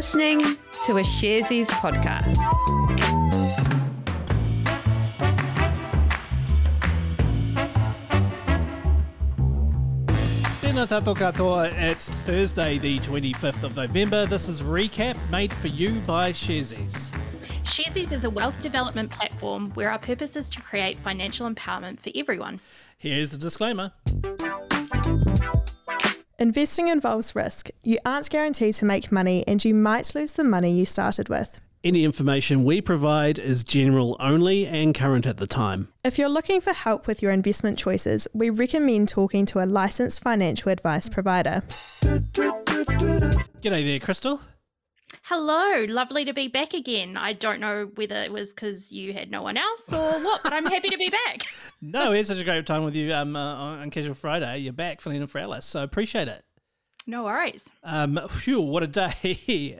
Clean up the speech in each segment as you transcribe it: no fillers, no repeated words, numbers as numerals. listening to a Sharesies podcast. Tēnā tātou katoa, it's Thursday the 25th of November. This is Recap, made for you by Sharesies. Sharesies is a wealth development platform where our purpose is to create financial empowerment for everyone. Here's the disclaimer. Investing involves risk. You aren't guaranteed to make money and you might lose the money you started with. Any information we provide is general only and current at the time. If you're looking for help with your investment choices, we recommend talking to a licensed financial advice provider. G'day there, Crystal. Hello, lovely to be back again. I don't know whether it was because you had no one else or what, but I'm happy to be back. No, we had such a great time with you on Casual Friday. You're back, Felina Feralis, so appreciate it. No worries. Phew, what a day.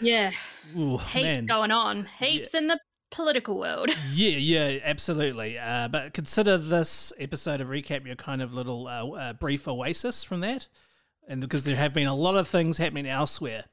Yeah, ooh, heaps man. Going on. Heaps in the political world. Yeah, absolutely. But consider this episode of Recap your kind of little brief oasis from that, and because there have been a lot of things happening elsewhere.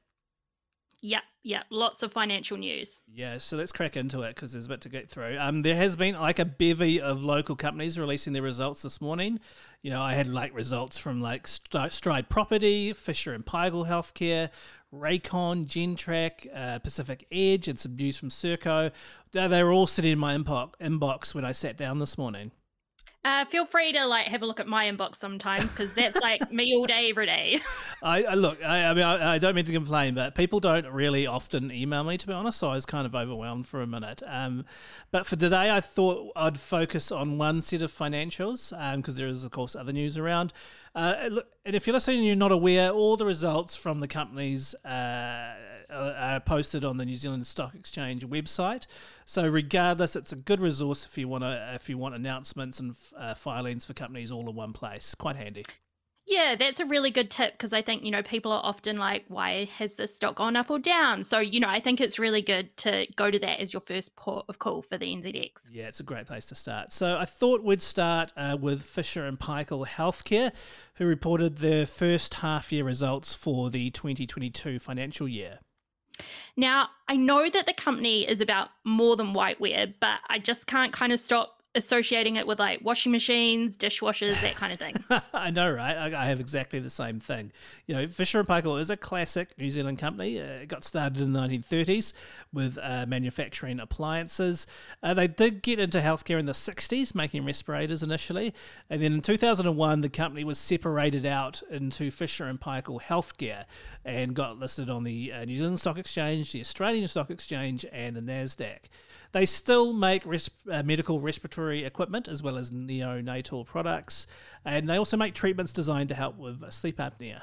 Yeah, lots of financial news. Yeah, so let's crack into it because there's a bit to get through. There has been like a bevy of local companies releasing their results this morning. You know, I had like results from like Stride Property, Fisher and Paykel Healthcare, Raycon, Gentrack, Pacific Edge, and some news from Serco. They were all sitting in my inbox when I sat down this morning. Feel free to like have a look at my inbox sometimes because that's like me all day, every day. I mean, I don't mean to complain, but people don't really often email me, to be honest, so I was kind of overwhelmed for a minute. But for today, I thought I'd focus on one set of financials because there is, of course, other news around. And if you're listening and you're not aware, all the results from the companies are posted on the New Zealand Stock Exchange website. So regardless, it's a good resource if you want to, if you want announcements and filings for companies all in one place. Quite handy. Yeah, that's a really good tip because I think, you know, people are often like, why has this stock gone up or down? So, you know, I think it's really good to go to that as your first port of call for the NZX. Yeah, it's a great place to start. So I thought we'd start with Fisher and Paykel Healthcare, who reported their first half-year results for the 2022 financial year. Now, I know that the company is about more than whiteware, but I just can't kind of stop associating it with like washing machines, dishwashers, that kind of thing. I know, right? I have exactly the same thing. You know, Fisher & Paykel is a classic New Zealand company. It got started in the 1930s with manufacturing appliances. They did get into healthcare in the 60s, making respirators initially. And then in 2001, the company was separated out into Fisher & Paykel Healthcare and got listed on the New Zealand Stock Exchange, the Australian Stock Exchange, and the NASDAQ. They still make medical respiratory equipment as well as neonatal products, and they also make treatments designed to help with sleep apnea.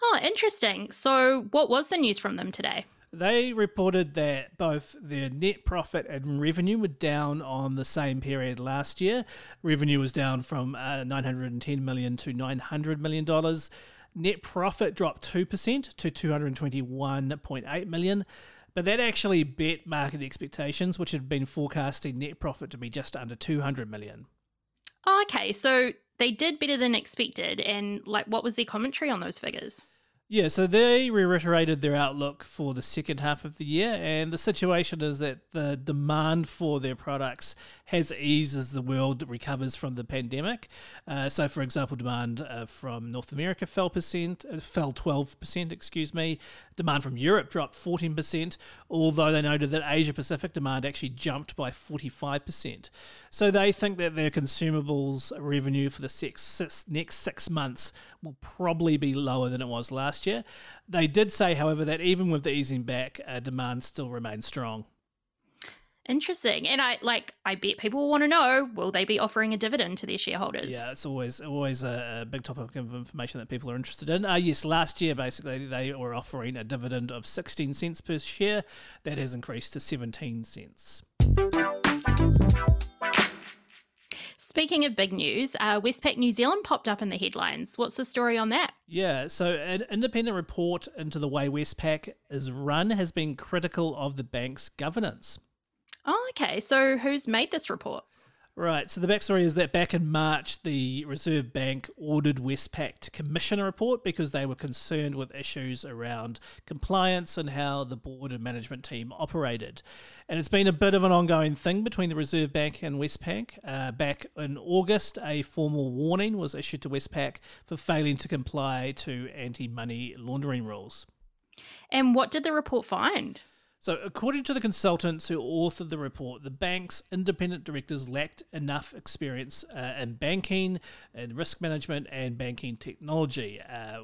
Oh, interesting. So what was the news from them today? They reported that both their net profit and revenue were down on the same period last year. Revenue was down from $910 million to $900 million. Net profit dropped 2% to $221.8 million. But that actually beat market expectations, which had been forecasting net profit to be just under $200 million. Oh, okay, so they did better than expected. And like, what was their commentary on those figures? Yeah, so they reiterated their outlook for the second half of the year, and the situation is that the demand for their products has eased as the world recovers from the pandemic. So, for example, demand from North America fell 12%. Demand from Europe dropped 14%, although they noted that Asia Pacific demand actually jumped by 45%. So they think that their consumables revenue for the next 6 months will probably be lower than it was last year. They did say, however, that even with the easing back, demand still remains strong. Interesting. And I bet people want to know, will they be offering a dividend to their shareholders? Yeah, it's always a big topic of information that people are interested in. Yes, last year, basically, they were offering a dividend of 16 cents per share. That has increased to 17 cents. Speaking of big news, Westpac New Zealand popped up in the headlines. What's the story on that? Yeah, so an independent report into the way Westpac is run has been critical of the bank's governance. Oh, okay. So who's made this report? Right, so the backstory is that back in March, the Reserve Bank ordered Westpac to commission a report because they were concerned with issues around compliance and how the board and management team operated. And it's been a bit of an ongoing thing between the Reserve Bank and Westpac. Back in August, a formal warning was issued to Westpac for failing to comply to anti-money laundering rules. And what did the report find? So according to the consultants who authored the report, the bank's independent directors lacked enough experience in banking, in risk management and banking technology,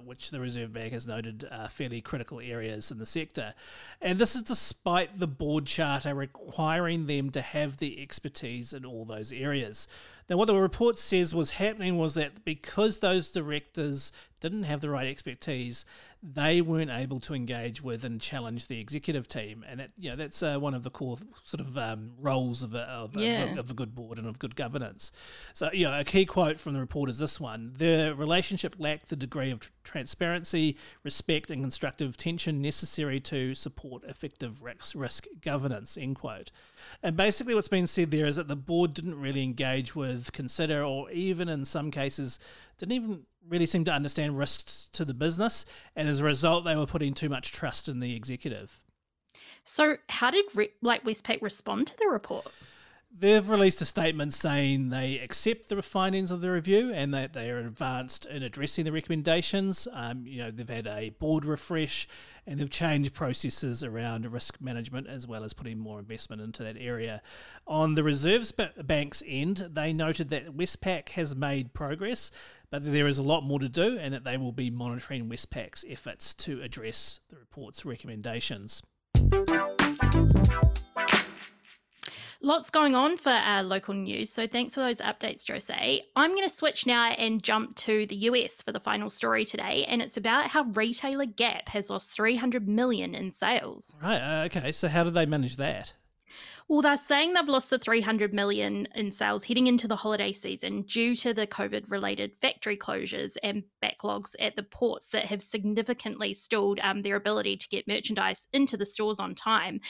which the Reserve Bank has noted are fairly critical areas in the sector. And this is despite the board charter requiring them to have the expertise in all those areas. Now, what the report says was happening was that because those directors didn't have the right expertise, they weren't able to engage with and challenge the executive team, and that, you know, that's one of the core sort of roles of a good board and of good governance. So, you know, a key quote from the report is this one: "The relationship lacked the degree of transparency, respect, and constructive tension necessary to support effective risk governance." End quote. And basically, what's been said there is that the board didn't really engage with, consider, or even in some cases didn't even really seem to understand risks to the business, and as a result they were putting too much trust in the executive. So how did Westpac respond to the report? They've released a statement saying they accept the findings of the review and that they are advanced in addressing the recommendations. They've had a board refresh and they've changed processes around risk management as well as putting more investment into that area. On the Reserve Bank's end, they noted that Westpac has made progress, but that there is a lot more to do and that they will be monitoring Westpac's efforts to address the report's recommendations. Lots going on for our local news, so thanks for those updates, Jose. I'm going to switch now and jump to the US for the final story today, and it's about how retailer Gap has lost $300 million in sales. Right, okay, so how did they manage that? Well, they're saying they've lost the $300 million in sales heading into the holiday season due to the COVID-related factory closures and backlogs at the ports that have significantly stalled their ability to get merchandise into the stores on time.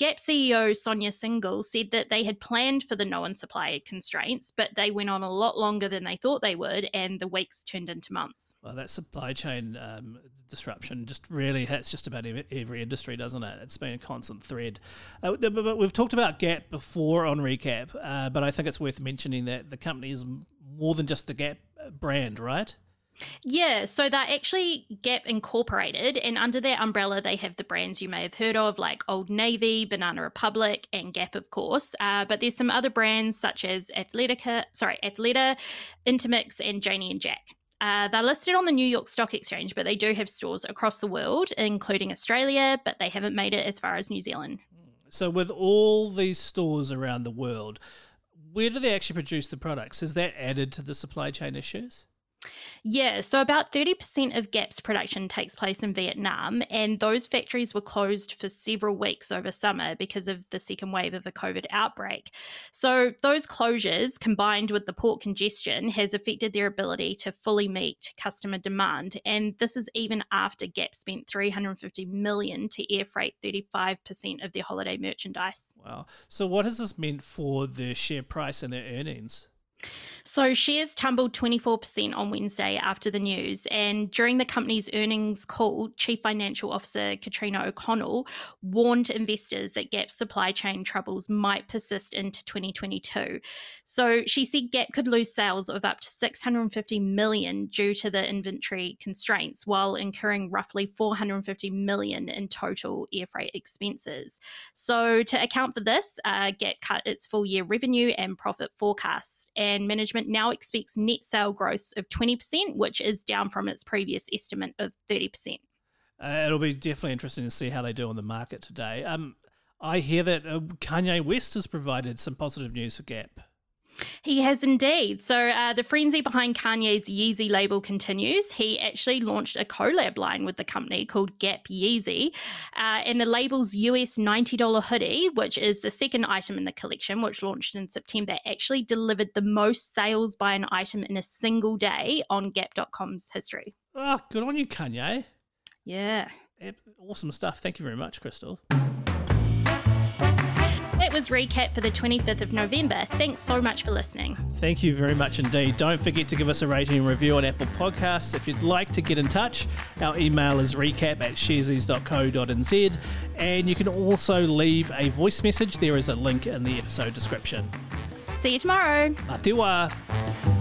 Gap CEO Sonia Singhal said that they had planned for the known supply constraints, but they went on a lot longer than they thought they would, and the weeks turned into months. Well, that supply chain disruption just really hits just about every industry, doesn't it? It's been a constant thread. But we've talked about Gap before on Recap, but I think it's worth mentioning that the company is more than just the Gap brand, right? Yeah, so they're actually Gap Incorporated, and under their umbrella they have the brands you may have heard of like Old Navy, Banana Republic and Gap, of course, but there's some other brands such as Athleta, Intermix and Janie and Jack. They're listed on the New York Stock Exchange, but they do have stores across the world, including Australia, but they haven't made it as far as New Zealand. So with all these stores around the world, where do they actually produce the products? Has that added to the supply chain issues? Yeah, so about 30% of Gap's production takes place in Vietnam, and those factories were closed for several weeks over summer because of the second wave of the COVID outbreak. So those closures, combined with the port congestion, has affected their ability to fully meet customer demand, and this is even after Gap spent $350 million to air freight 35% of their holiday merchandise. Wow. So what has this meant for their share price and their earnings? So shares tumbled 24% on Wednesday after the news, and during the company's earnings call, Chief Financial Officer Katrina O'Connell warned investors that Gap's supply chain troubles might persist into 2022. So she said Gap could lose sales of up to $650 million due to the inventory constraints, while incurring roughly $450 million in total air freight expenses. So to account for this, Gap cut its full-year revenue and profit forecasts, and management now expects net sale growth of 20%, which is down from its previous estimate of 30%. It'll be definitely interesting to see how they do on the market today. I hear that Kanye West has provided some positive news for Gap. He has indeed. So the frenzy behind Kanye's Yeezy label continues. He actually launched a collab line with the company called Gap Yeezy, and the label's US $90 hoodie, which is the second item in the collection, which launched in September, actually delivered the most sales by an item in a single day on Gap.com's history. Oh, good on you, Kanye. Yeah. Awesome stuff. Thank you very much, Crystal. That was Recap for the 25th of November. Thanks so much for listening. Thank you very much indeed. Don't forget to give us a rating and review on Apple Podcasts. If you'd like to get in touch, our email is recap@sharesies.co.nz, and you can also leave a voice message. There is a link in the episode description. See you tomorrow. Mā te wā.